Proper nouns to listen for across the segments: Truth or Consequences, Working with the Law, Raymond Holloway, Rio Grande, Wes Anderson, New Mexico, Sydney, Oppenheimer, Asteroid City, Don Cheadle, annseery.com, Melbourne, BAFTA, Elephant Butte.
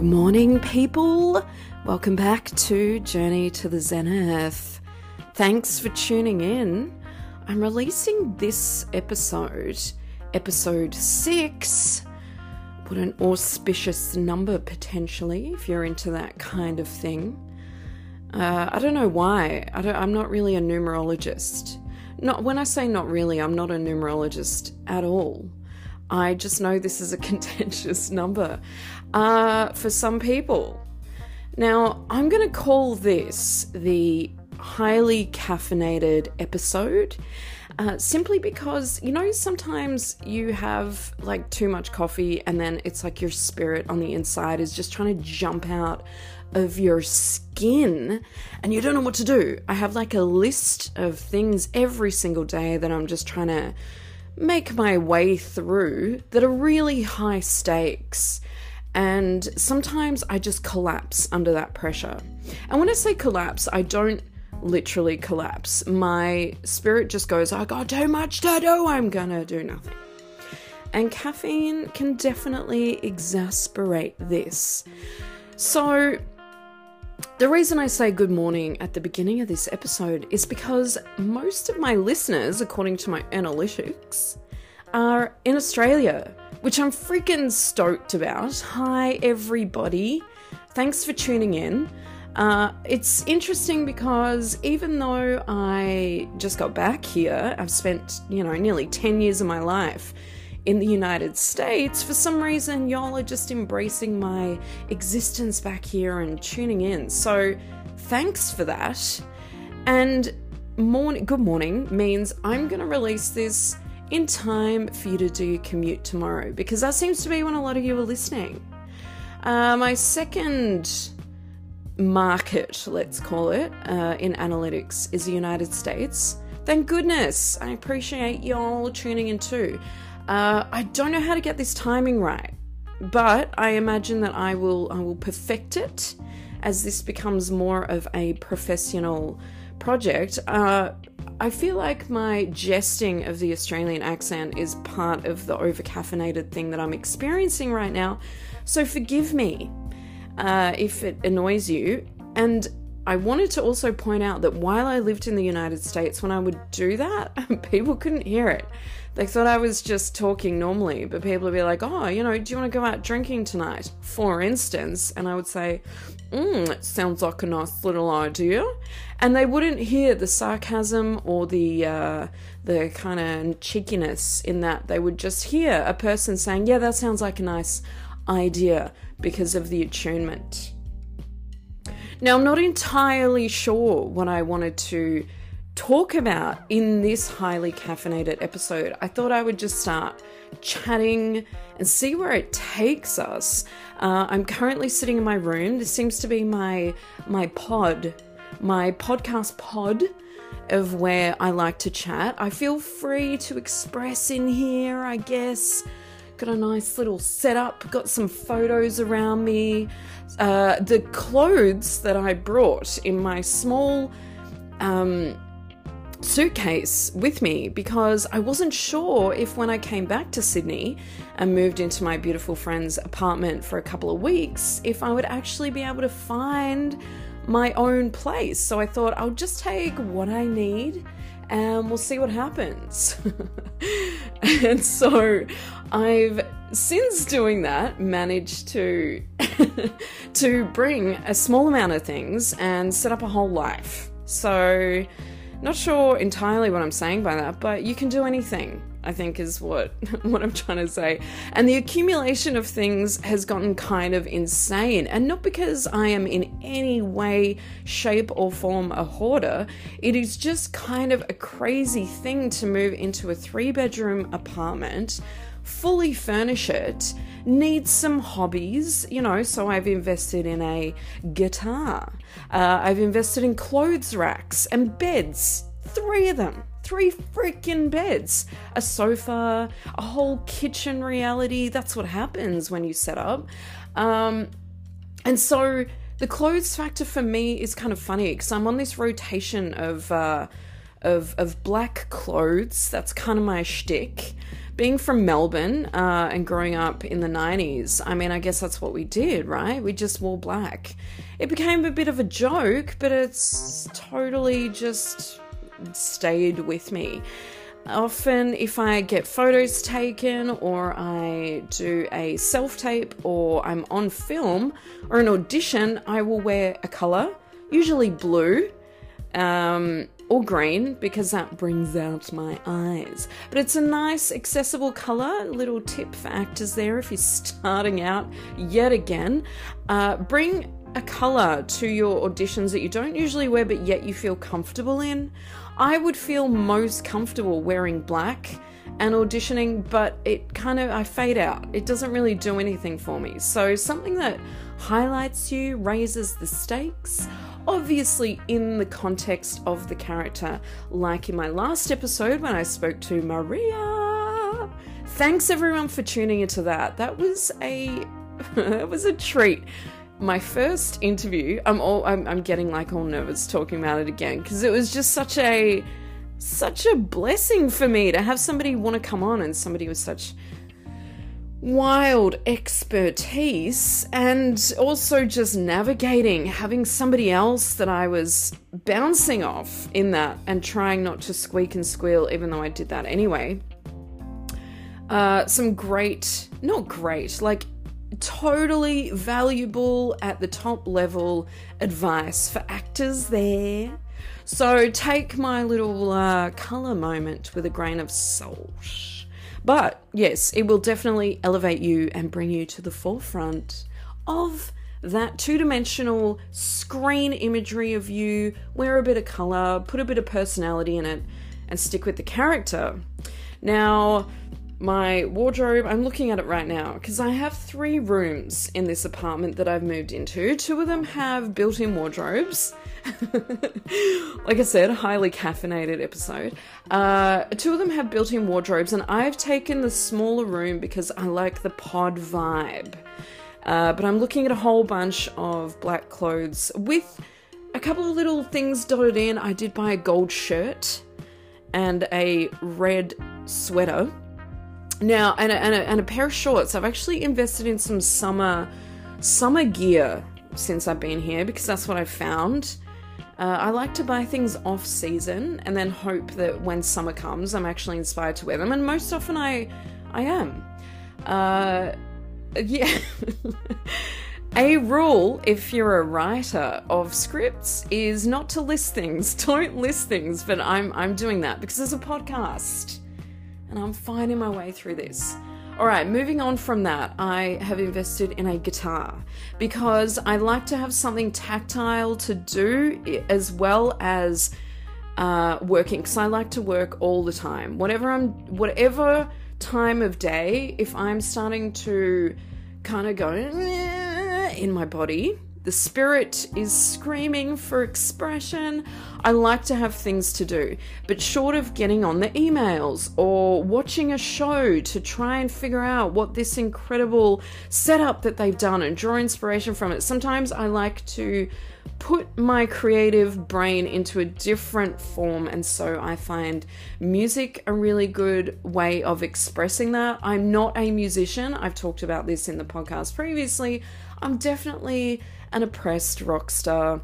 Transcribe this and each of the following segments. Good morning, people. Welcome back to Journey to the Zenith. Thanks for tuning in. I'm releasing this episode, episode 6. What an auspicious number, potentially, if you're into that kind of thing. I don't know why. I'm not really a numerologist. When I say not really, I'm not a numerologist at all. I just know this is a contentious number for some people. Now, I'm going to call this the highly caffeinated episode simply because, you know, sometimes you have like too much coffee and then it's like your spirit on the inside is just trying to jump out of your skin and you don't know what to do. I have like a list of things every single day that I'm just trying to make my way through that are really high stakes, and sometimes I just collapse under that pressure. And when I say collapse, I don't literally collapse. My spirit just goes, I got too much to do, I'm gonna do nothing. And caffeine can definitely exacerbate this. So the reason I say good morning at the beginning of this episode is because most of my listeners, according to my analytics, are in Australia, which I'm freaking stoked about. Hi, everybody. Thanks for tuning in. It's interesting because even though I just got back here, I've spent, nearly 10 years of my life in the United States, for some reason, y'all are just embracing my existence back here and tuning in. So thanks for that. And good morning means I'm going to release this in time for you to do your commute tomorrow, because that seems to be when a lot of you are listening. My second market, let's call it, in analytics is the United States. Thank goodness. I appreciate y'all tuning in too. I don't know how to get this timing right, but I imagine that I will perfect it as this becomes more of a professional project. I feel like my jesting of the Australian accent is part of the over-caffeinated thing that I'm experiencing right now, so forgive me if it annoys you. And I wanted to also point out that while I lived in the United States, when I would do that, people couldn't hear it. They thought I was just talking normally, but people would be like, oh, do you want to go out drinking tonight, for instance? And I would say, it sounds like a nice little idea. And they wouldn't hear the sarcasm or the kind of cheekiness in that. They would just hear a person saying, yeah, that sounds like a nice idea, because of the attunement. Now, I'm not entirely sure what I wanted to talk about in this highly caffeinated episode. I thought I would just start chatting and see where it takes us. I'm currently sitting in my room. This seems to be my podcast pod of where I like to chat. I feel free to express in here, I guess. Got a nice little setup, got some photos around me. The clothes that I brought in my small suitcase with me, because I wasn't sure if when I came back to Sydney and moved into my beautiful friend's apartment for a couple of weeks, if I would actually be able to find my own place. So I thought I'll just take what I need and we'll see what happens. And so I've, since doing that, managed to to bring a small amount of things and set up a whole life. So not sure entirely what I'm saying by that, but you can do anything, I think, is what I'm trying to say. And the accumulation of things has gotten kind of insane. And not because I am in any way, shape, or form a hoarder. It is just kind of a crazy thing to move into a 3-bedroom apartment, fully furnish it, need some hobbies, so I've invested in a guitar. I've invested in clothes racks and beds, 3 of them. 3 freaking beds, a sofa, a whole kitchen reality. That's what happens when you set up. And so the clothes factor for me is kind of funny, because I'm on this rotation of black clothes. That's kind of my shtick, being from Melbourne and growing up in the 90s, I mean, I guess that's what we did, right? We just wore black. It became a bit of a joke, but it's totally just stayed with me. Often if I get photos taken or I do a self-tape or I'm on film or an audition, I will wear a colour, usually blue or green, because that brings out my eyes. But it's a nice accessible colour. Little tip for actors there, if you're starting out yet again, bring a colour to your auditions that you don't usually wear but yet you feel comfortable in. I would feel most comfortable wearing black and auditioning, but it kind of, I fade out. It doesn't really do anything for me. So something that highlights you, raises the stakes, obviously in the context of the character. Like in my last episode when I spoke to Maria. Thanks everyone for tuning into that. That was a it was a treat. My first interview, I'm getting like all nervous talking about it again, because it was just such a blessing for me to have somebody want to come on, and somebody with such wild expertise, and also just navigating, having somebody else that I was bouncing off in that and trying not to squeak and squeal, even though I did that anyway. Some great, not great, like totally valuable at the top level advice for actors there. So take my little colour moment with a grain of salt. But yes, it will definitely elevate you and bring you to the forefront of that two-dimensional screen imagery of you. Wear a bit of colour, put a bit of personality in it, and stick with the character. Now, my wardrobe, I'm looking at it right now because I have 3 rooms in this apartment that I've moved into. 2 of them have built-in wardrobes. Like I said, highly caffeinated episode. 2 of them have built-in wardrobes, and I've taken the smaller room because I like the pod vibe. But I'm looking at a whole bunch of black clothes with a couple of little things dotted in. I did buy a gold shirt and a red sweater. Now, and a pair of shorts. I've actually invested in some summer gear since I've been here, because that's what I've found. I like to buy things off season and then hope that when summer comes, I'm actually inspired to wear them. And most often I am. Yeah. A rule, if you're a writer of scripts, is not to list things. Don't list things, but I'm doing that because there's a podcast. And I'm finding my way through this. All right, moving on from that, I have invested in a guitar because I like to have something tactile to do as well as working, because I like to work all the time. Whatever time of day, if I'm starting to kind of go in my body, the spirit is screaming for expression. I like to have things to do, but short of getting on the emails or watching a show to try and figure out what this incredible setup that they've done and draw inspiration from it, sometimes I like to put my creative brain into a different form, and so I find music a really good way of expressing that. I'm not a musician. I've talked about this in the podcast previously. I'm definitely an oppressed rock star.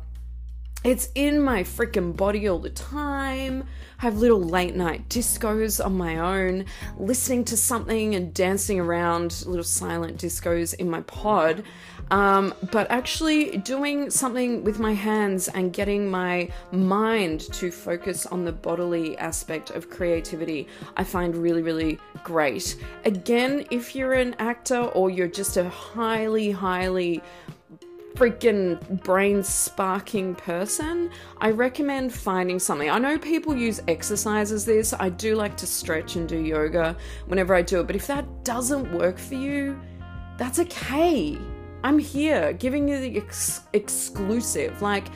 It's in my freaking body all the time. I have little late night discos on my own, listening to something and dancing around, little silent discos in my pod. But actually doing something with my hands and getting my mind to focus on the bodily aspect of creativity, I find really, really great. Again, if you're an actor or you're just a highly freaking brain sparking person, I recommend finding something. I know people use exercise as this. I do like to stretch and do yoga whenever I do it, but if that doesn't work for you, that's okay. I'm here giving you the exclusive. Like,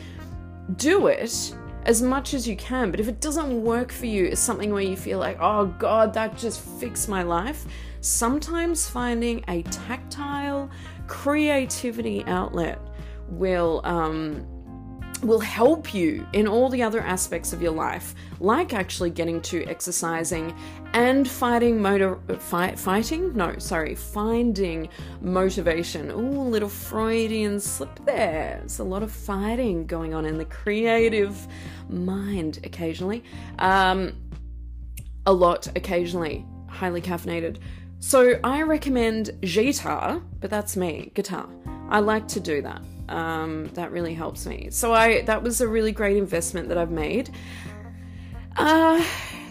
do it as much as you can, but if it doesn't work for you, it's something where you feel like, oh God, that just fixed my life. Sometimes finding a tactile creativity outlet will will help you in all the other aspects of your life, like actually getting to exercising and finding motivation. Ooh, little Freudian slip there. There's a lot of fighting going on in the creative mind occasionally. A lot occasionally, highly caffeinated. So I recommend guitar, but that's me, guitar. I like to do that. That really helps me. So that was a really great investment that I've made.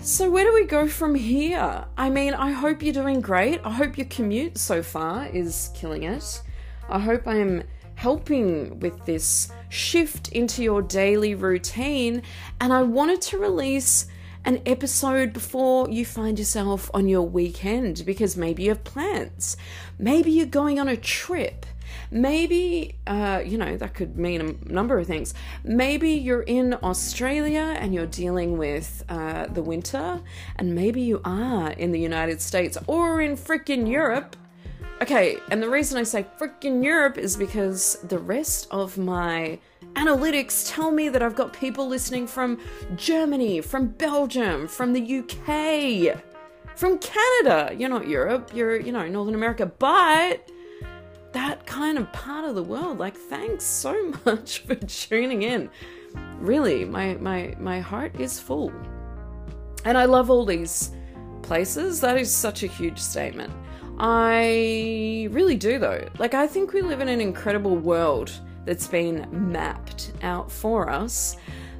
So where do we go from here? I mean, I hope you're doing great. I hope your commute so far is killing it. I hope I'm helping with this shift into your daily routine. And I wanted to release an episode before you find yourself on your weekend, because maybe you have plans. Maybe you're going on a trip. Maybe, that could mean a number of things. Maybe you're in Australia and you're dealing with the winter, and maybe you are in the United States or in frickin' Europe. Okay, and the reason I say frickin' Europe is because the rest of my analytics tell me that I've got people listening from Germany, from Belgium, from the UK, from Canada. You're not Europe, you're, Northern America, but that kind of part of the world. Like, thanks so much for tuning in. Really, my heart is full. And I love all these places. That is such a huge statement. I really do, though. Like, I think we live in an incredible world that's been mapped out for us.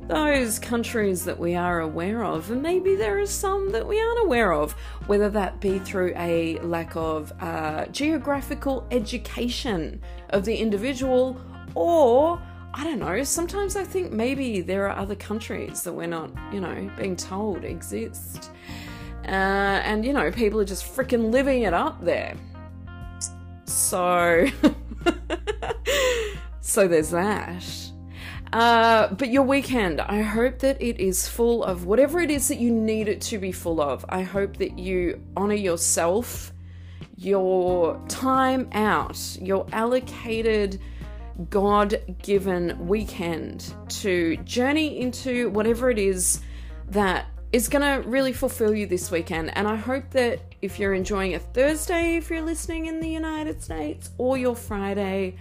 Those countries that we are aware of, and maybe there are some that we aren't aware of, whether that be through a lack of geographical education of the individual, or, I don't know, sometimes I think maybe there are other countries that we're not, being told exist. And, people are just freaking living it up there. So, so there's that. But your weekend, I hope that it is full of whatever it is that you need it to be full of. I hope that you honor yourself, your time out, your allocated God-given weekend to journey into whatever it is that is going to really fulfill you this weekend. And I hope that if you're enjoying a Thursday, if you're listening in the United States, or your Friday,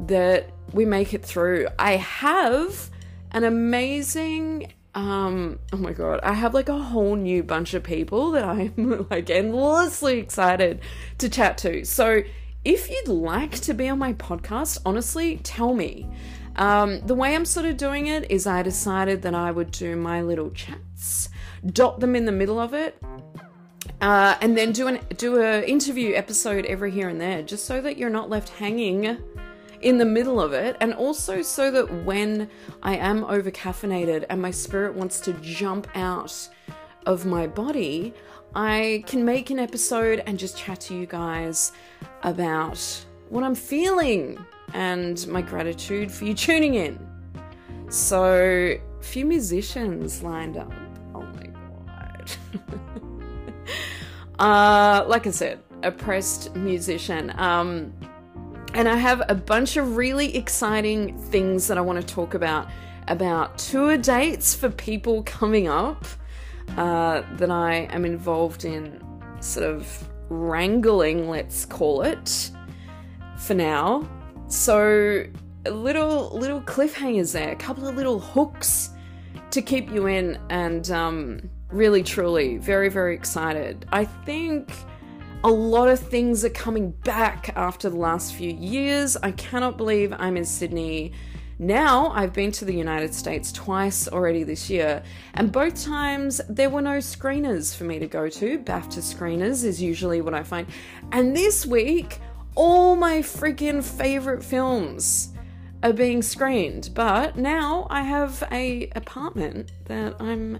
that we make it through. I have an amazing, oh my God, I have like a whole new bunch of people that I'm like endlessly excited to chat to. So if you'd like to be on my podcast, honestly, tell me. The way I'm sort of doing it is I decided that I would do my little chats, dot them in the middle of it, and then do a interview episode every here and there, just so that you're not left hanging in the middle of it, and also so that when I am over caffeinated and my spirit wants to jump out of my body, I can make an episode and just chat to you guys about what I'm feeling and my gratitude for you tuning in. So, few musicians lined up. Oh my God. Like I said, oppressed musician. And I have a bunch of really exciting things that I want to talk about tour dates for people coming up that I am involved in sort of wrangling, let's call it, for now. So little cliffhangers there, a couple of little hooks to keep you in, and really, truly, very, very excited. I think a lot of things are coming back after the last few years. I cannot believe I'm in Sydney now. I've been to the United States twice already this year, and both times there were no screeners for me to go to. BAFTA screeners is usually what I find. And this week, all my freaking favorite films are being screened. But now I have an apartment that I'm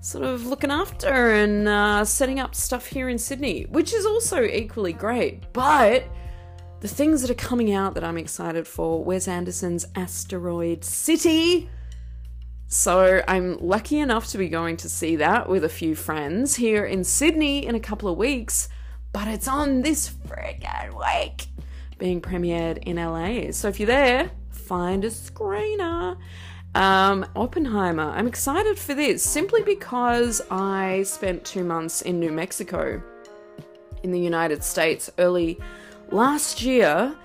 sort of looking after and setting up stuff here in Sydney, which is also equally great. But the things that are coming out that I'm excited for, Wes Anderson's Asteroid City. So I'm lucky enough to be going to see that with a few friends here in Sydney in a couple of weeks, but it's on this friggin' week, being premiered in LA. So if you're there, find a screener. Oppenheimer. I'm excited for this simply because I spent 2 months in New Mexico in the United States early last year.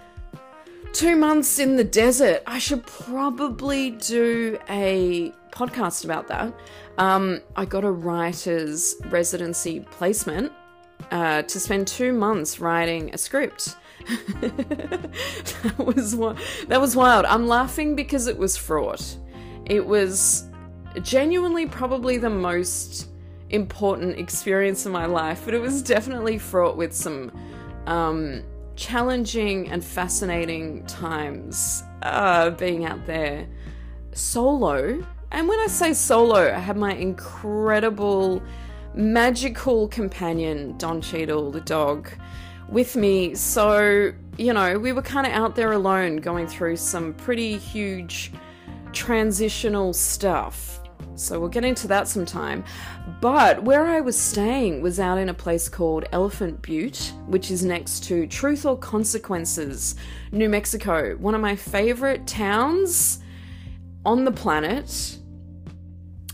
2 months in the desert. I should probably do a podcast about that. I got a writer's residency placement to spend 2 months writing a script. That was wild. I'm laughing because it was fraught. It was genuinely probably the most important experience in my life, but it was definitely fraught with some challenging and fascinating times being out there solo. And when I say solo, I had my incredible, magical companion, Don Cheadle, the dog, with me. So, you know, we were kind of out there alone going through some pretty huge transitional stuff. So we'll get into that sometime. But where I was staying was out in a place called Elephant Butte, which is next to Truth or Consequences, New Mexico. One of my favorite towns on the planet.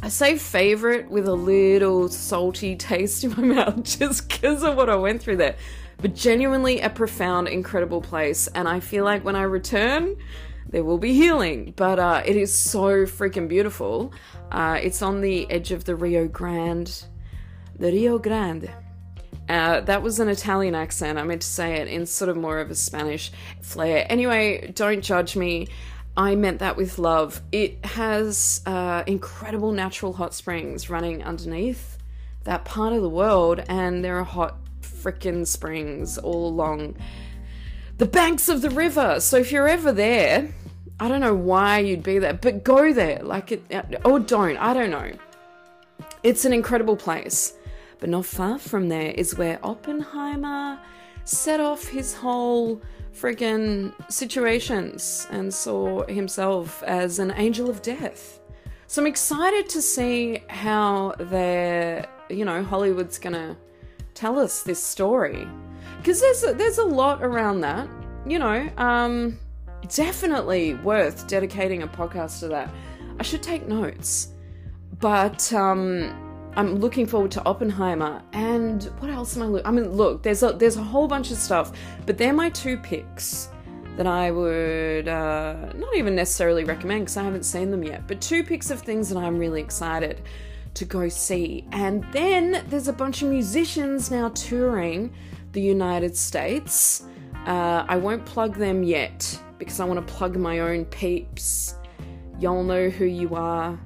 I say favorite with a little salty taste in my mouth just because of what I went through there. But genuinely a profound, incredible place. And I feel like when I return, there will be healing, but it is so freaking beautiful. It's on the edge of the Rio Grande. The Rio Grande. That was an Italian accent. I meant to say it in sort of more of a Spanish flair. Anyway, don't judge me. I meant that with love. It has incredible natural hot springs running underneath that part of the world, and there are hot freaking springs all along the banks of the river. So if you're ever there, I don't know why you'd be there, but go there. Like it, or don't, I don't know. It's an incredible place. But not far from there is where Oppenheimer set off his whole friggin' situations and saw himself as an angel of death. So I'm excited to see how Hollywood's gonna tell us this story. Because there's a lot around that, you know, definitely worth dedicating a podcast to that. I should take notes, but I'm looking forward to Oppenheimer. And what else am I looking? I mean, look, there's a whole bunch of stuff, but they're my two picks that I would not even necessarily recommend because I haven't seen them yet, but two picks of things that I'm really excited to go see. And then there's a bunch of musicians now touring the United States. I won't plug them yet because I want to plug my own peeps. Y'all know who you are.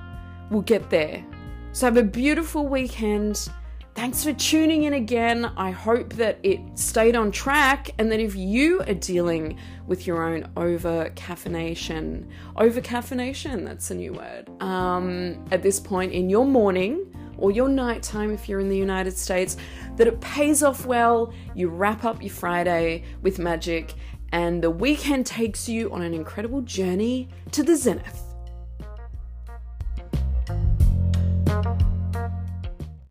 We'll get there. So have a beautiful weekend. Thanks for tuning in again. I hope that it stayed on track and that if you are dealing with your own over caffeination, that's a new word, at this point in your morning or your nighttime if you're in the United States, that it pays off well, you wrap up your Friday with magic, and the weekend takes you on an incredible journey to the zenith.